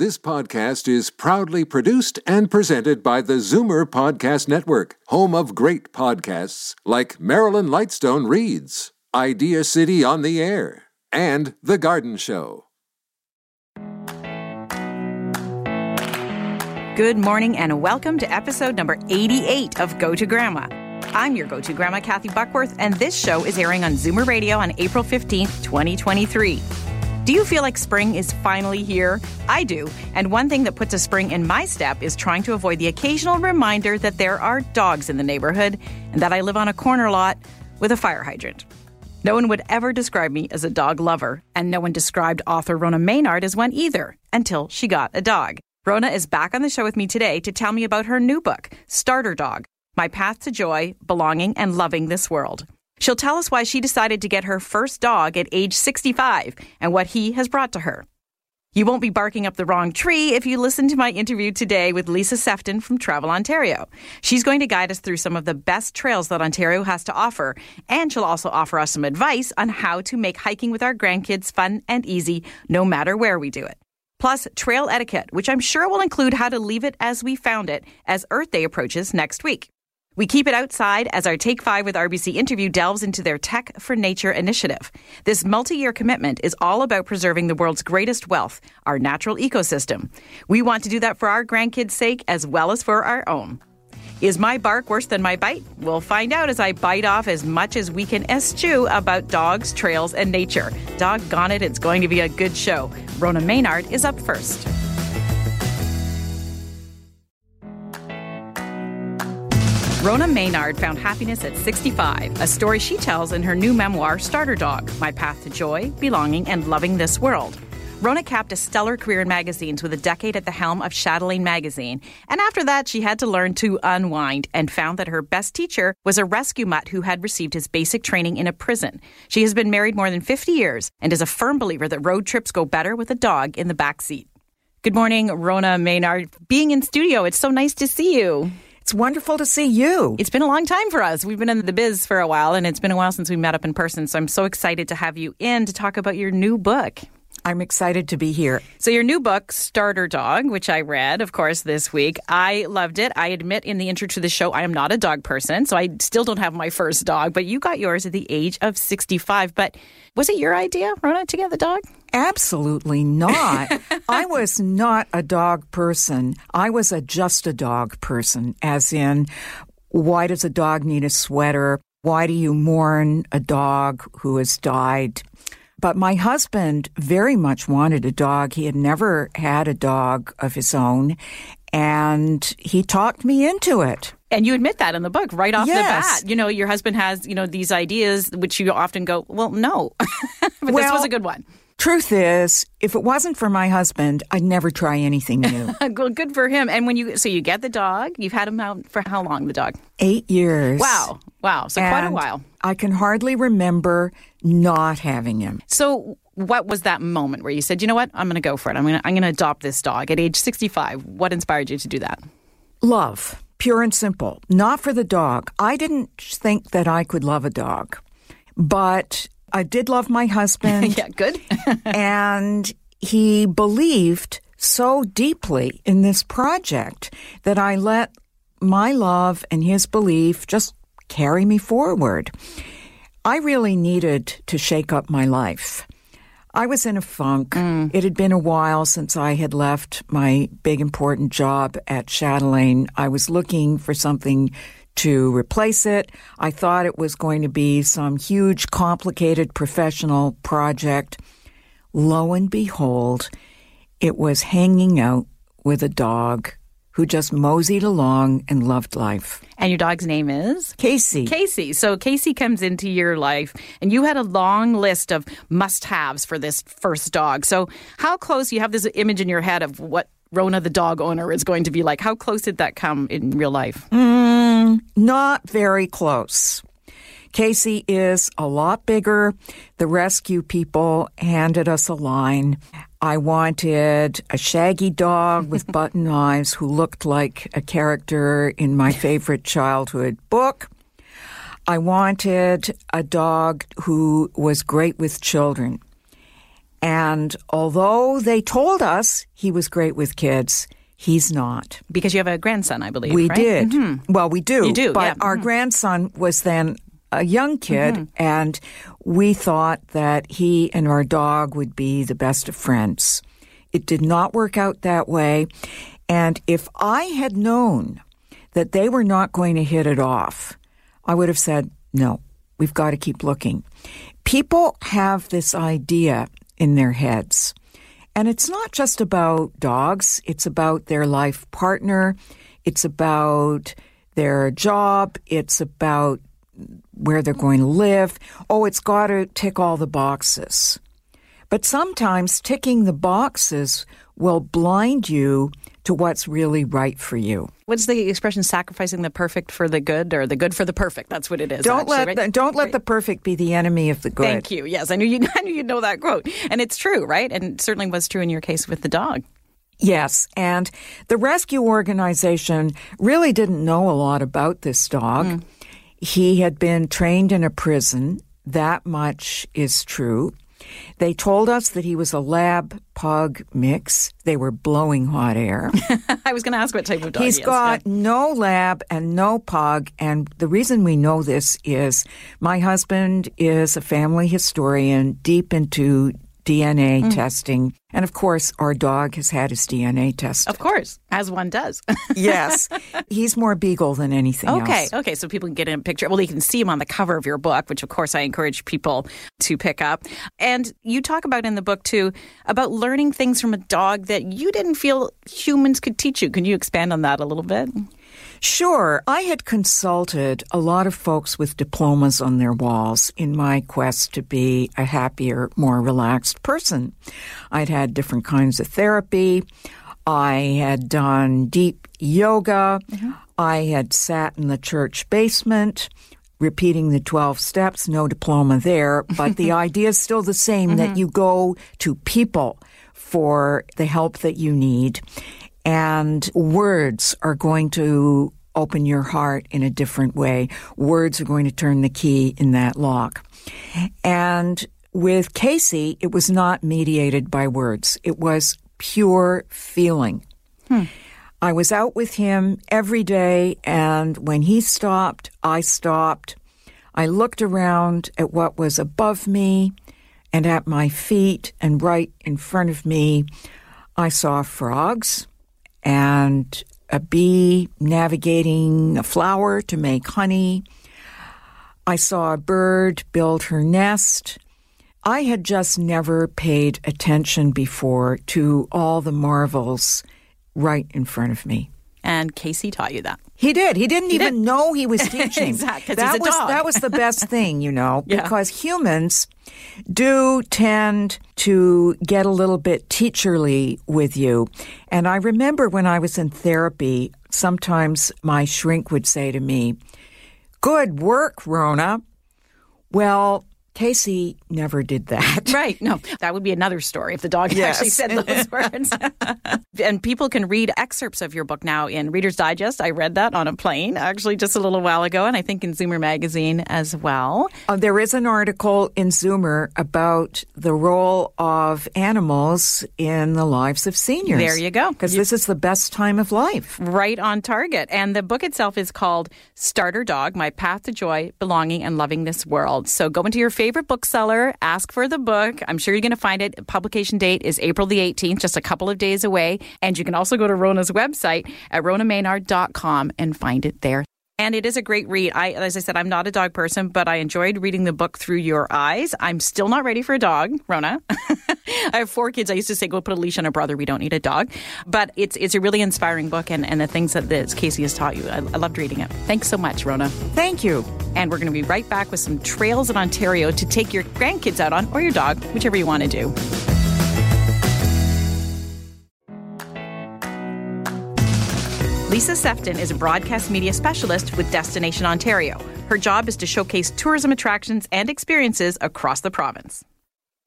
This podcast is proudly produced and presented by the Zoomer Podcast Network, home of great podcasts like Marilyn Lightstone Reads, Idea City on the Air, and The Garden Show. Good morning and welcome to episode number 88 of Go to Grandma. I'm your Go to Grandma, Kathy Buckworth, and this show is airing on Zoomer Radio on April 15th, 2023. Do you feel like spring is finally here? I do. And one thing that puts a spring in my step is trying to avoid the occasional reminder that there are dogs in the neighborhood and that I live on a corner lot with a fire hydrant. No one would ever describe me as a dog lover, and no one described author Rona Maynard as one either, until she got a dog. Rona is back on the show with me today to tell me about her new book, Starter Dog: My Path to Joy, Belonging and Loving This World. She'll tell us why she decided to get her first dog at age 65 and what he has brought to her. You won't be barking up the wrong tree if you listen to my interview today with Lisa Sefton from Travel Ontario. She's going to guide us through some of the best trails that Ontario has to offer, and she'll also offer us some advice on how to make hiking with our grandkids fun and easy, no matter where we do it. Plus, trail etiquette, which I'm sure will include how to leave it as we found it as Earth Day approaches next week. We keep it outside as our Take 5 with RBC interview delves into their Tech for Nature initiative. This multi-year commitment is all about preserving the world's greatest wealth, our natural ecosystem. We want to do that for our grandkids' sake as well as for our own. Is my bark worse than my bite? We'll find out as I bite off as much as we can eschew about dogs, trails, and nature. Doggone it, it's going to be a good show. Rona Maynard is up first. Rona Maynard found happiness at 65, a story she tells in her new memoir, Starter Dog: My Path to Joy, Belonging and Loving This World. Rona capped a stellar career in magazines with a decade at the helm of Chatelaine magazine. And after that, she had to learn to unwind and found that her best teacher was a rescue mutt who had received his basic training in a prison. She has been married more than 50 years and is a firm believer that road trips go better with a dog in the backseat. Good morning, Rona Maynard. Being in studio, it's so nice to see you. It's wonderful to see you. It's been a long time for us. We've been in the biz for a while, and it's been a while since we met up in person. So I'm so excited to have you in to talk about your new book. I'm excited to be here. So your new book, Starter Dog, which I read, of course, this week. I loved it. I admit in the intro to the show, I am not a dog person, so I still don't have my first dog. But you got yours at the age of 65. But was it your idea, Rona, to get the dog? Absolutely not. I was not a dog person. I was just a dog person, as in, why does a dog need a sweater? Why do you mourn a dog who has died? But my husband very much wanted a dog. He had never had a dog of his own, and he talked me into it. And you admit that in the book right off the bat. You know, your husband has, you know, these ideas, which you often go, well, no, but this was a good one. Truth is, if it wasn't for my husband, I'd never try anything new. Good for him. And when you get the dog, you've had him out for how long, the dog? 8 years. Wow. So and quite a while. I can hardly remember not having him. So what was that moment where you said, you know what, I'm going to go for it. I'm going to adopt this dog at age 65. What inspired you to do that? Love, pure and simple. Not for the dog. I didn't think that I could love a dog, but I did love my husband. Yeah, good. And he believed so deeply in this project that I let my love and his belief just carry me forward. I really needed to shake up my life. I was in a funk. It had been a while since I had left my big important job at Chatelaine. I was looking for something to replace it. I thought it was going to be some huge, complicated professional project. Lo and behold, it was hanging out with a dog who just moseyed along and loved life. And your dog's name is? Casey. So Casey comes into your life, and you had a long list of must-haves for this first dog. So how close, you have this image in your head of what Rona, the dog owner, is going to be like. How close did that come in real life? Not very close. Casey is a lot bigger. The rescue people handed us a line. I wanted a shaggy dog with button eyes who looked like a character in my favorite childhood book. I wanted a dog who was great with children. And although they told us he was great with kids, he's not. Because you have a grandson, I believe, right? We did. Mm-hmm. Well, we do. You do, but yeah. Our grandson was then a young kid, mm-hmm. and we thought that he and our dog would be the best of friends. It did not work out that way. And if I had known that they were not going to hit it off, I would have said, no, we've got to keep looking. People have this idea in their heads. And it's not just about dogs. It's about their life partner. It's about their job. It's about where they're going to live. Oh, it's got to tick all the boxes. But sometimes ticking the boxes will blind you to what's really right for you. What's the expression, sacrificing the perfect for the good, or the good for the perfect? That's what it is. Don't let the perfect be the enemy of the good. Thank you. Yes, I knew you'd know that quote. And it's true, right? And certainly was true in your case with the dog. Yes, and the rescue organization really didn't know a lot about this dog. Mm. He had been trained in a prison. That much is true. They told us that he was a lab pug mix. They were blowing hot air. I was going to ask what type of dog he is. He's got no lab and no pug. And the reason we know this is my husband is a family historian, deep into DNA testing. And of course, our dog has had his DNA tested. Of course, as one does. Yes. He's more beagle than anything else. Okay, so people can get a picture. Well, you can see him on the cover of your book, which of course I encourage people to pick up. And you talk about in the book too, about learning things from a dog that you didn't feel humans could teach you. Can you expand on that a little bit? Sure. I had consulted a lot of folks with diplomas on their walls in my quest to be a happier, more relaxed person. I'd had different kinds of therapy. I had done deep yoga. Mm-hmm. I had sat in the church basement repeating the 12 steps. No diploma there, but the idea is still the same, mm-hmm. that you go to people for the help that you need. And words are going to open your heart in a different way. Words are going to turn the key in that lock. And with Casey, it was not mediated by words. It was pure feeling. I was out with him every day, and when he stopped, I stopped. I looked around at what was above me and at my feet, and right in front of me, I saw frogs and a bee navigating a flower to make honey. I saw a bird build her nest. I had just never paid attention before to all the marvels right in front of me. And Casey taught you that. He did. He didn't even know he was teaching. Exactly, because he's a dog. That was the best thing, yeah. Because humans do tend to get a little bit teacherly with you. And I remember when I was in therapy, sometimes my shrink would say to me, "Good work, Rona." Well, Casey never did that. Right. No, that would be another story if the dog actually said those words. And people can read excerpts of your book now in Reader's Digest. I read that on a plane actually just a little while ago, and I think in Zoomer magazine as well. There is an article in Zoomer about the role of animals in the lives of seniors. There you go. Because this is the best time of life. Right on target. And the book itself is called Starter Dog: My Path to Joy, Belonging and Loving This World. So go into your favorite bookseller, ask for the book. I'm sure you're going to find it. Publication date is April the 18th, just a couple of days away. And you can also go to Rona's website at ronamaynard.com and find it there. And it is a great read. As I said, I'm not a dog person, but I enjoyed reading the book through your eyes. I'm still not ready for a dog, Rona. I have 4 kids. I used to say, go put a leash on a brother. We don't need a dog. But it's a really inspiring book, and the things that Casey has taught you. I loved reading it. Thanks so much, Rona. Thank you. And we're going to be right back with some trails in Ontario to take your grandkids out on, or your dog, whichever you want to do. Lisa Sefton is a broadcast media specialist with Destination Ontario. Her job is to showcase tourism attractions and experiences across the province.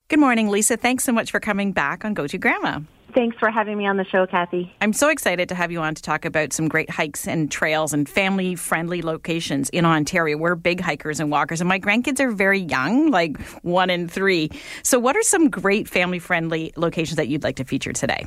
Good morning, Lisa. Thanks so much for coming back on Go to Grandma. Thanks for having me on the show, Kathy. I'm so excited to have you on to talk about some great hikes and trails and family-friendly locations in Ontario. We're big hikers and walkers, and my grandkids are very young, like 1 and 3. So what are some great family-friendly locations that you'd like to feature today?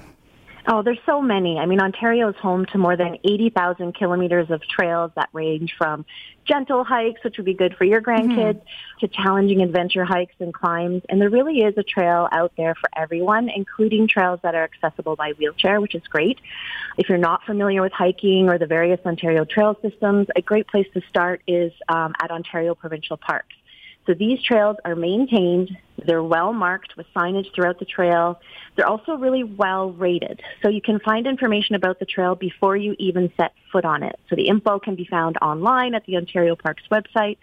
Oh, there's so many. I mean, Ontario is home to more than 80,000 kilometers of trails that range from gentle hikes, which would be good for your grandkids, to challenging adventure hikes and climbs. And there really is a trail out there for everyone, including trails that are accessible by wheelchair, which is great. If you're not familiar with hiking or the various Ontario trail systems, a great place to start is at Ontario Provincial Parks. So these trails are maintained, they're well marked with signage throughout the trail. They're also really well rated. So you can find information about the trail before you even set foot on it. So the info can be found online at the Ontario Parks website,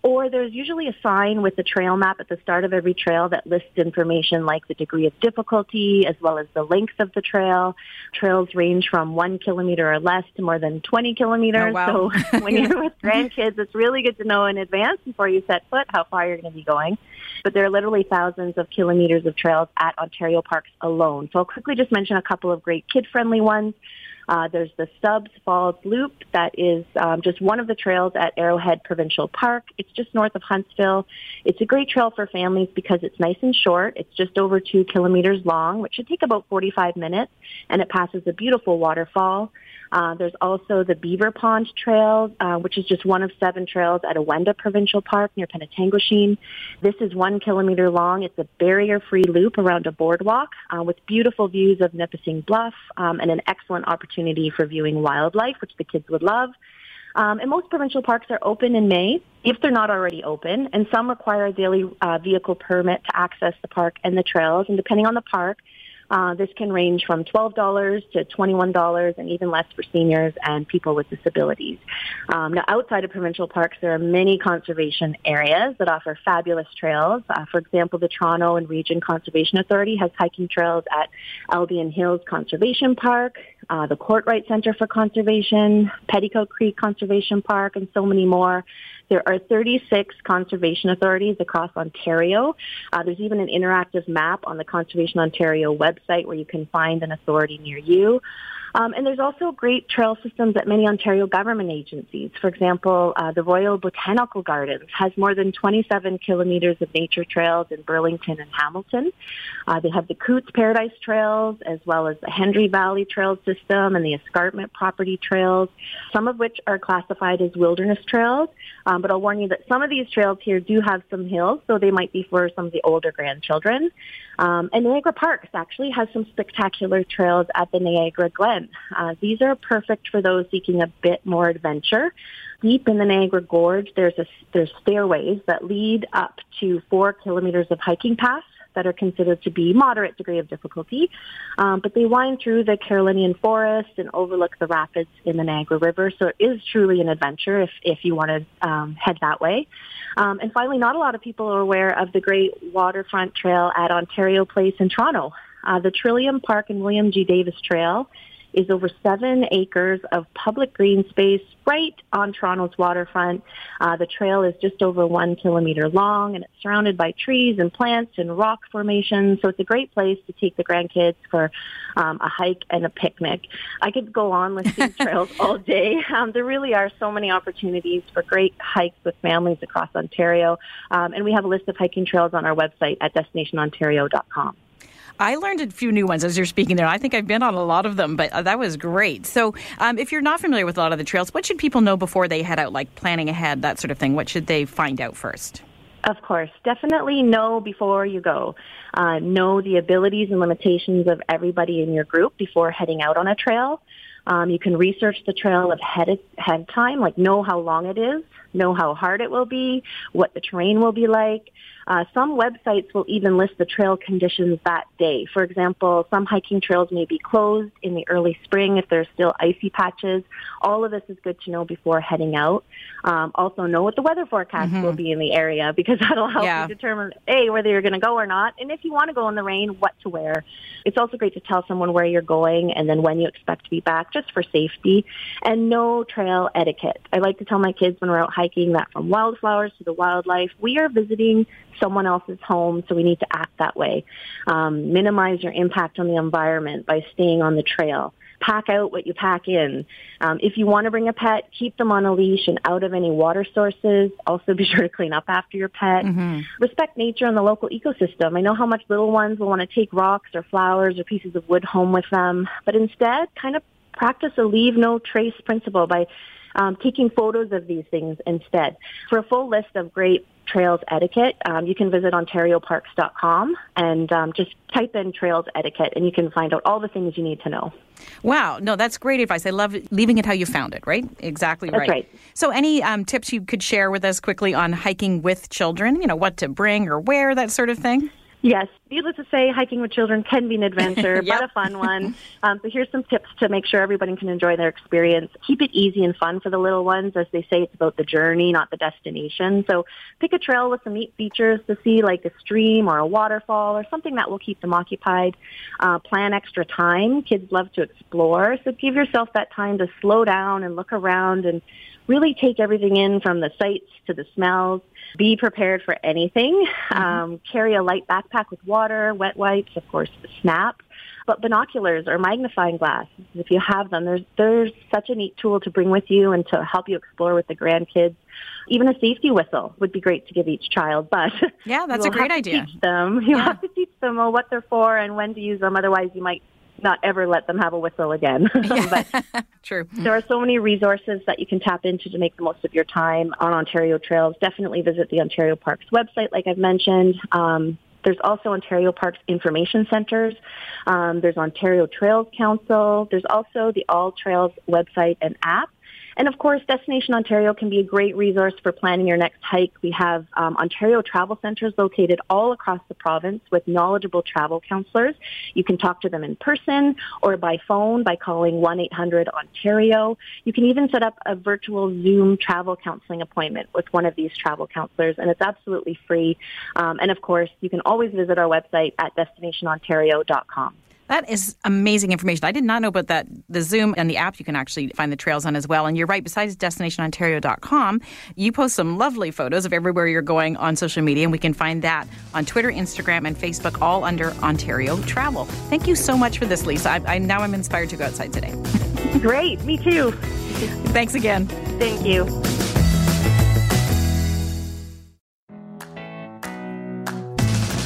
or there's usually a sign with the trail map at the start of every trail that lists information like the degree of difficulty as well as the length of the trail. Trails range from 1 kilometer or less to more than 20 kilometers. Oh, wow. So when you're with grandkids, it's really good to know in advance before you set foot how far you're going to be going. But there are literally thousands of kilometers of trails at Ontario Parks alone. So I'll quickly just mention a couple of great kid-friendly ones. There's the Stubbs Falls Loop that is just one of the trails at Arrowhead Provincial Park. It's just north of Huntsville. It's a great trail for families because it's nice and short. It's just over 2 kilometers long, which should take about 45 minutes, and it passes a beautiful waterfall. There's also the Beaver Pond Trail, which is just one of 7 trails at Awenda Provincial Park near Penetanguishene. This is 1 kilometer long. It's a barrier-free loop around a boardwalk with beautiful views of Nipissing Bluff and an excellent opportunity for viewing wildlife, which the kids would love. And most provincial parks are open in May, if they're not already open, and some require a daily vehicle permit to access the park and the trails, and depending on the park, this can range from $12 to $21 and even less for seniors and people with disabilities. Now, outside of provincial parks, there are many conservation areas that offer fabulous trails. For example, the Toronto and Region Conservation Authority has hiking trails at Albion Hills Conservation Park, the Courtright Centre for Conservation, Petticoat Creek Conservation Park, and so many more. There are 36 conservation authorities across Ontario. There's even an interactive map on the Conservation Ontario website where you can find an authority near you. And there's also great trail systems at many Ontario government agencies. For example, the Royal Botanical Gardens has more than 27 kilometers of nature trails in Burlington and Hamilton. They have the Coots Paradise Trails, as well as the Hendry Valley Trail System and the Escarpment Property Trails, some of which are classified as wilderness trails. But I'll warn you that some of these trails here do have some hills, so they might be for some of the older grandchildren. And Niagara Parks actually has some spectacular trails at the Niagara Glen. These are perfect for those seeking a bit more adventure. Deep in the Niagara Gorge, there's stairways that lead up to 4 kilometers of hiking paths that are considered to be moderate degree of difficulty, but they wind through the Carolinian forest and overlook the rapids in the Niagara River, so it is truly an adventure if you want to head that way. And finally, not a lot of people are aware of the great waterfront trail at Ontario Place in Toronto. The Trillium Park and William G. Davis Trail is over 7 acres of public green space right on Toronto's waterfront. The trail is just over 1 kilometer long, and it's surrounded by trees and plants and rock formations, so it's a great place to take the grandkids for a hike and a picnic. I could go on with these trails all day. There really are so many opportunities for great hikes with families across Ontario, and we have a list of hiking trails on our website at destinationontario.com. I learned a few new ones as you're speaking there. I think I've been on a lot of them, but that was great. So if you're not familiar with a lot of the trails, what should people know before they head out, like planning ahead, that sort of thing? What should they find out first? Of course. Definitely know before you go. Know the abilities and limitations of everybody in your group before heading out on a trail. You can research the trail ahead of time, like know how long it is, know how hard it will be, what the terrain will be like. Some websites will even list the trail conditions that day. For example, some hiking trails may be closed in the early spring if there's still icy patches. All of this is good to know before heading out. Also know what the weather forecast will be in the area, because that'll help you determine, A, whether you're going to go or not, and if you want to go in the rain, what to wear. It's also great to tell someone where you're going and then when you expect to be back, just for safety. And know trail etiquette. I like to tell my kids when we're out hiking that from wildflowers to the wildlife, we are visiting someone else's home, so we need to act that way. Minimize your impact on the environment by staying on the trail. Pack out what you pack in. If you want to bring a pet, keep them on a leash and out of any water sources. Also be sure to clean up after your pet. Mm-hmm. Respect nature and the local ecosystem. I know how much little ones will want to take rocks or flowers or pieces of wood home with them, but instead kind of practice a leave no trace principle by taking photos of these things instead. For a full list of great trails etiquette, you can visit ontarioparks.com and just type in trails etiquette and you can find out all the things you need to know. Wow. No, that's great advice. I love leaving it how you found it, right? Exactly right. That's right. So any tips you could share with us quickly on hiking with children, you know, what to bring or wear, that sort of thing? Yes. Needless to say, hiking with children can be an adventure, yep. but a fun one. So here's some tips to make sure everybody can enjoy their experience. Keep it easy and fun for the little ones. As they say, it's about the journey, not the destination. So pick a trail with some neat features to see, like a stream or a waterfall or something that will keep them occupied. Plan extra time. Kids love to explore. So give yourself that time to slow down and look around and really take everything in, from the sights to the smells. Be prepared for anything. Mm-hmm. Carry a light backpack with water, wet wipes, of course, snaps, but binoculars or magnifying glasses, if you have them. There's such a neat tool to bring with you and to help you explore with the grandkids. Even a safety whistle would be great to give each child, but yeah, that's a great idea. You have to teach them what they're for and when to use them. Otherwise, you might not ever let them have a whistle again. But true. There are so many resources that you can tap into to make the most of your time on Ontario trails. Definitely visit the Ontario Parks website, like I've mentioned. There's also Ontario Parks Information Centres. There's Ontario Trails Council. There's also the All Trails website and app. And, of course, Destination Ontario can be a great resource for planning your next hike. We have Ontario Travel Centres located all across the province with knowledgeable travel counsellors. You can talk to them in person or by phone by calling 1-800-ONTARIO. You can even set up a virtual Zoom travel counselling appointment with one of these travel counsellors, and it's absolutely free. And, of course, you can always visit our website at destinationontario.com. That is amazing information. I did not know about that. The Zoom and the app you can actually find the trails on as well. And you're right, besides destinationontario.com, you post some lovely photos of everywhere you're going on social media. And we can find that on Twitter, Instagram, and Facebook, all under Ontario Travel. Thank you so much for this, Lisa. Now I'm inspired to go outside today. Great. Me too. Thanks again. Thank you.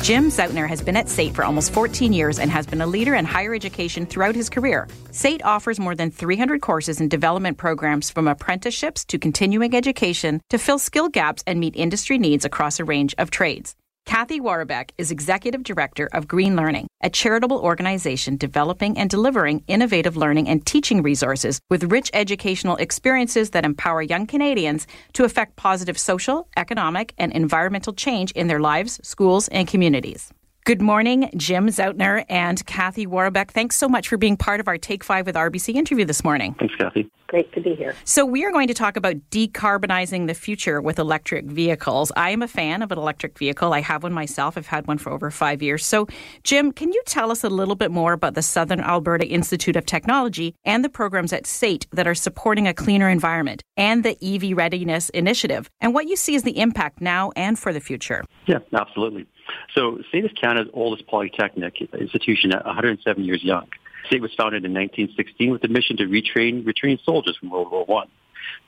Jim Szautner has been at SAIT for almost 14 years and has been a leader in higher education throughout his career. SAIT offers more than 300 courses and development programs, from apprenticeships to continuing education, to fill skill gaps and meet industry needs across a range of trades. Kathy Warbeck is Executive Director of Green Learning, a charitable organization developing and delivering innovative learning and teaching resources with rich educational experiences that empower young Canadians to affect positive social, economic, and environmental change in their lives, schools, and communities. Good morning, Jim Szautner and Kathy Warbeck. Thanks so much for being part of our Take 5 with RBC interview this morning. Thanks, Kathy. Great to be here. So we are going to talk about decarbonizing the future with electric vehicles. I am a fan of an electric vehicle. I have one myself. I've had one for over 5 years. So, Jim, can you tell us a little bit more about the Southern Alberta Institute of Technology and the programs at SAIT that are supporting a cleaner environment and the EV Readiness Initiative, and what you see as the impact now and for the future? Yeah, absolutely. So SAIT is Canada's oldest polytechnic institution at 107 years young. SAIT was founded in 1916 with the mission to retrain retreating soldiers from World War I.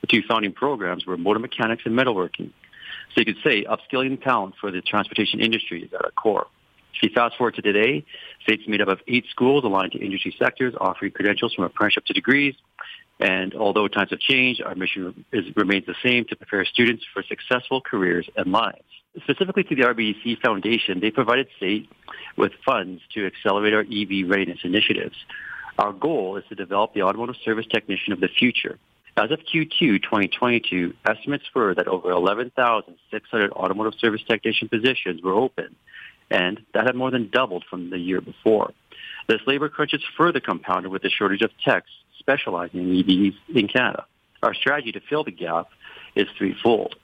The two founding programs were motor mechanics and metalworking. So you could say upskilling talent for the transportation industry is at our core. If you fast forward to today, SAIT's made up of 8 schools aligned to industry sectors, offering credentials from apprenticeship to degrees. And although times have changed, our mission remains the same: to prepare students for successful careers and lives. Specifically to the RBC Foundation, they provided SAIT with funds to accelerate our EV readiness initiatives. Our goal is to develop the automotive service technician of the future. As of Q2 2022, estimates were that over 11,600 automotive service technician positions were open, and that had more than doubled from the year before. This labor crunch is further compounded with the shortage of techs specializing in EVs in Canada. Our strategy to fill the gap is threefold.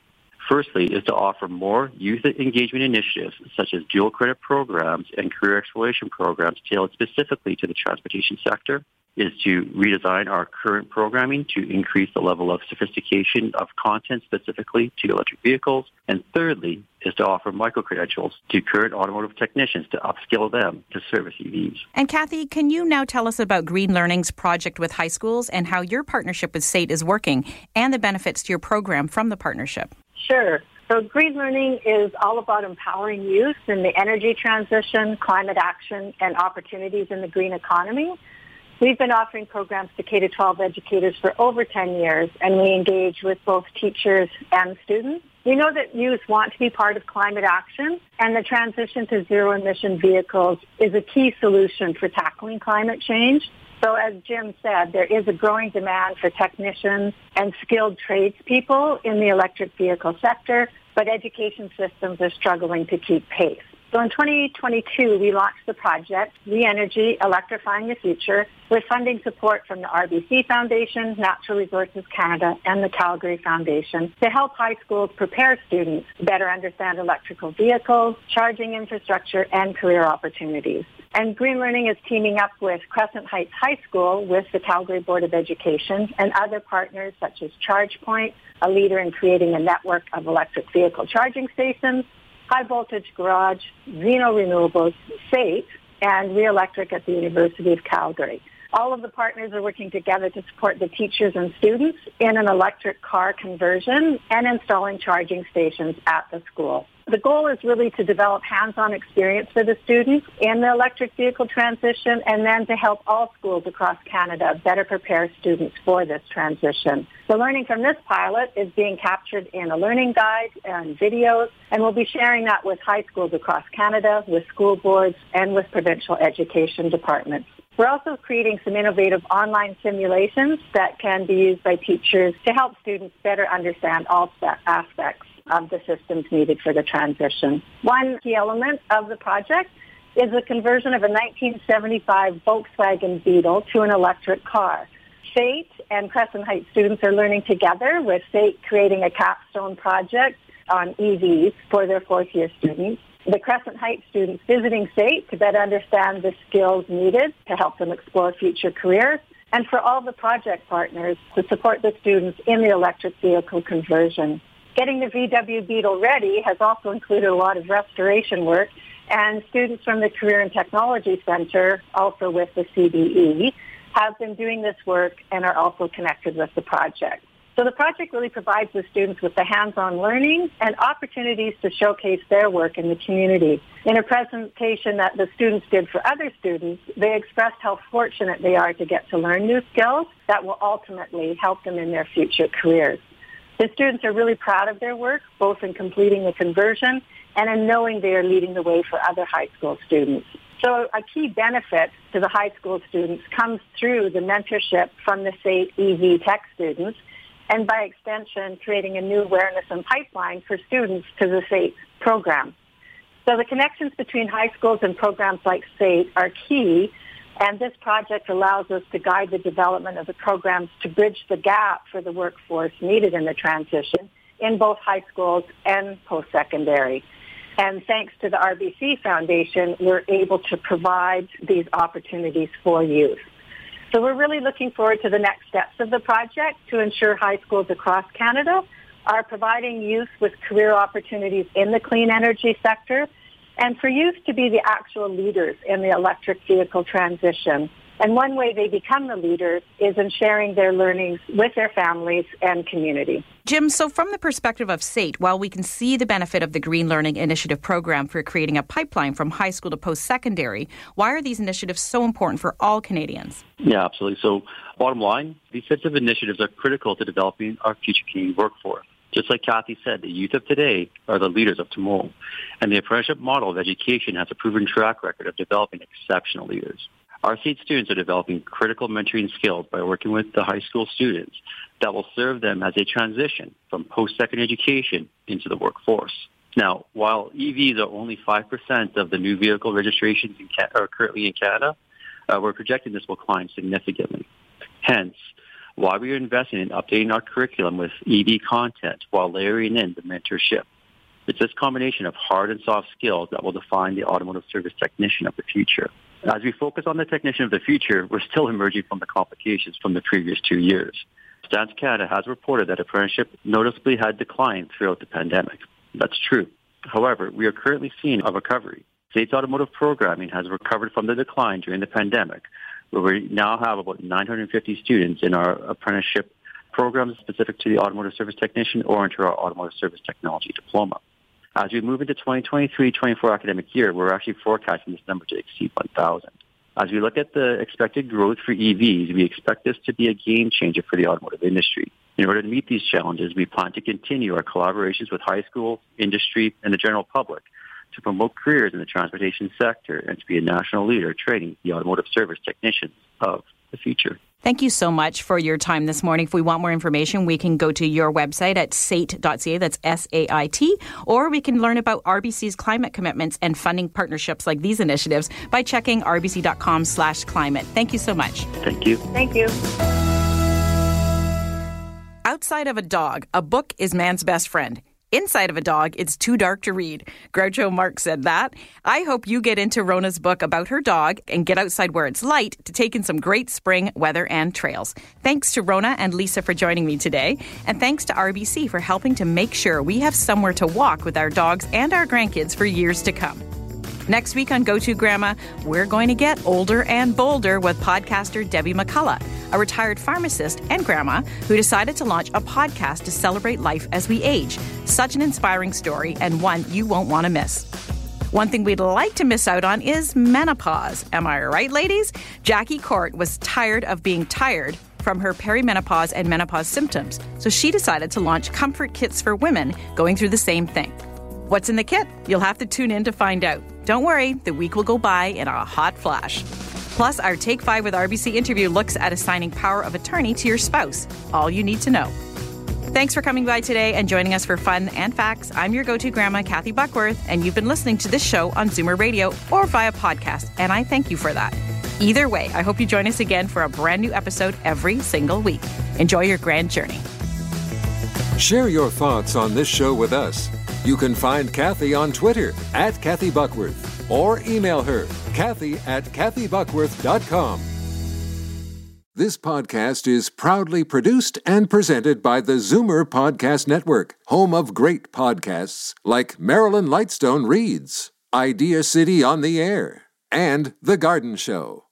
Firstly is to offer more youth engagement initiatives such as dual credit programs and career exploration programs tailored specifically to the transportation sector. is to redesign our current programming to increase the level of sophistication of content specifically to electric vehicles. And thirdly, is to offer micro-credentials to current automotive technicians to upskill them to service EVs. And Kathy, can you now tell us about Green Learning's project with high schools and how your partnership with SAIT is working and the benefits to your program from the partnership? Sure. So Green Learning is all about empowering youth in the energy transition, climate action, and opportunities in the green economy. We've been offering programs to K-12 educators for over 10 years, and we engage with both teachers and students. We know that youth want to be part of climate action, and the transition to zero-emission vehicles is a key solution for tackling climate change. So as Jim said, there is a growing demand for technicians and skilled tradespeople in the electric vehicle sector, but education systems are struggling to keep pace. So in 2022, we launched the project, Re-Energy, Electrifying the Future, with funding support from the RBC Foundation, Natural Resources Canada, and the Calgary Foundation to help high schools prepare students to better understand electrical vehicles, charging infrastructure, and career opportunities. And Green Learning is teaming up with Crescent Heights High School with the Calgary Board of Education and other partners such as ChargePoint, a leader in creating a network of electric vehicle charging stations, High Voltage Garage, Zeno Renewables, SAIT, and Re-Electric at the University of Calgary. All of the partners are working together to support the teachers and students in an electric car conversion and installing charging stations at the school. The goal is really to develop hands-on experience for the students in the electric vehicle transition and then to help all schools across Canada better prepare students for this transition. The learning from this pilot is being captured in a learning guide and videos, and we'll be sharing that with high schools across Canada, with school boards, and with provincial education departments. We're also creating some innovative online simulations that can be used by teachers to help students better understand all aspects of the systems needed for the transition. One key element of the project is the conversion of a 1975 Volkswagen Beetle to an electric car. SAIT and Crescent Heights students are learning together, with SAIT creating a capstone project on EVs for their fourth-year students. The Crescent Heights students visiting SAIT to better understand the skills needed to help them explore future careers, and for all the project partners to support the students in the electric vehicle conversion. Getting the VW Beetle ready has also included a lot of restoration work, and students from the Career and Technology Centre, also with the CBE, have been doing this work and are also connected with the project. So the project really provides the students with the hands-on learning and opportunities to showcase their work in the community. In a presentation that the students did for other students, they expressed how fortunate they are to get to learn new skills that will ultimately help them in their future careers. The students are really proud of their work, both in completing the conversion and in knowing they are leading the way for other high school students. So a key benefit to the high school students comes through the mentorship from the SAIT EV Tech students, and by extension, creating a new awareness and pipeline for students to the SAIT program. So the connections between high schools and programs like SAIT are key, and this project allows us to guide the development of the programs to bridge the gap for the workforce needed in the transition in both high schools and post-secondary. And thanks to the RBC Foundation, we're able to provide these opportunities for youth. So we're really looking forward to the next steps of the project to ensure high schools across Canada are providing youth with career opportunities in the clean energy sector, and for youth to be the actual leaders in the electric vehicle transition. And one way they become the leaders is in sharing their learnings with their families and community. Jim, so from the perspective of SAIT, while we can see the benefit of the Green Learning Initiative program for creating a pipeline from high school to post-secondary, why are these initiatives so important for all Canadians? Yeah, absolutely. So bottom line, these sets of initiatives are critical to developing our future Canadian workforce. Just like Kathy said, the youth of today are the leaders of tomorrow, and the apprenticeship model of education has a proven track record of developing exceptional leaders. Our SAIT students are developing critical mentoring skills by working with the high school students that will serve them as they transition from post-secondary education into the workforce. Now, while EVs are only 5% of the new vehicle registrations are currently in Canada, we're projecting this will climb significantly. Hence, why we are investing in updating our curriculum with EV content while layering in the mentorship. It's this combination of hard and soft skills that will define the automotive service technician of the future. As we focus on the technician of the future, we're still emerging from the complications from the previous 2 years. Stats Canada has reported that apprenticeship noticeably had declined throughout the pandemic. That's true. However, we are currently seeing a recovery. State's automotive programming has recovered from the decline during the pandemic, where we now have about 950 students in our apprenticeship programs specific to the automotive service technician or into our automotive service technology diploma. As we move into 2023-24 academic year, we're actually forecasting this number to exceed 1,000. As we look at the expected growth for EVs, we expect this to be a game changer for the automotive industry. In order to meet these challenges, we plan to continue our collaborations with high school, industry, and the general public to promote careers in the transportation sector and to be a national leader training the automotive service technicians of the future. Thank you so much for your time this morning. If we want more information, we can go to your website at sait.ca, that's S-A-I-T, or we can learn about RBC's climate commitments and funding partnerships like these initiatives by checking rbc.com/climate. Thank you so much. Thank you. Thank you. Outside of a dog, a book is man's best friend. Inside of a dog, it's too dark to read. Groucho Marx said that. I hope you get into Rona's book about her dog and get outside where it's light to take in some great spring weather and trails. Thanks to Rona and Lisa for joining me today. And thanks to RBC for helping to make sure we have somewhere to walk with our dogs and our grandkids for years to come. Next week on Go To Grandma, we're going to get older and bolder with podcaster Debbie McCullough, a retired pharmacist and grandma who decided to launch a podcast to celebrate life as we age. Such an inspiring story and one you won't want to miss. One thing we'd like to miss out on is menopause. Am I right, ladies? Jackie Court was tired of being tired from her perimenopause and menopause symptoms, so she decided to launch comfort kits for women going through the same thing. What's in the kit? You'll have to tune in to find out. Don't worry, the week will go by in a hot flash. Plus, our Take 5 with RBC interview looks at assigning power of attorney to your spouse. All you need to know. Thanks for coming by today and joining us for fun and facts. I'm your go-to grandma, Kathy Buckworth, and you've been listening to this show on Zoomer Radio or via podcast, and I thank you for that. Either way, I hope you join us again for a brand new episode every single week. Enjoy your grand journey. Share your thoughts on this show with us. You can find Kathy on Twitter at Kathy Buckworth or email her, Kathy at KathyBuckworth.com. This podcast is proudly produced and presented by the Zoomer Podcast Network, home of great podcasts like Marilyn Lightstone Reads, Idea City on the Air, and The Garden Show.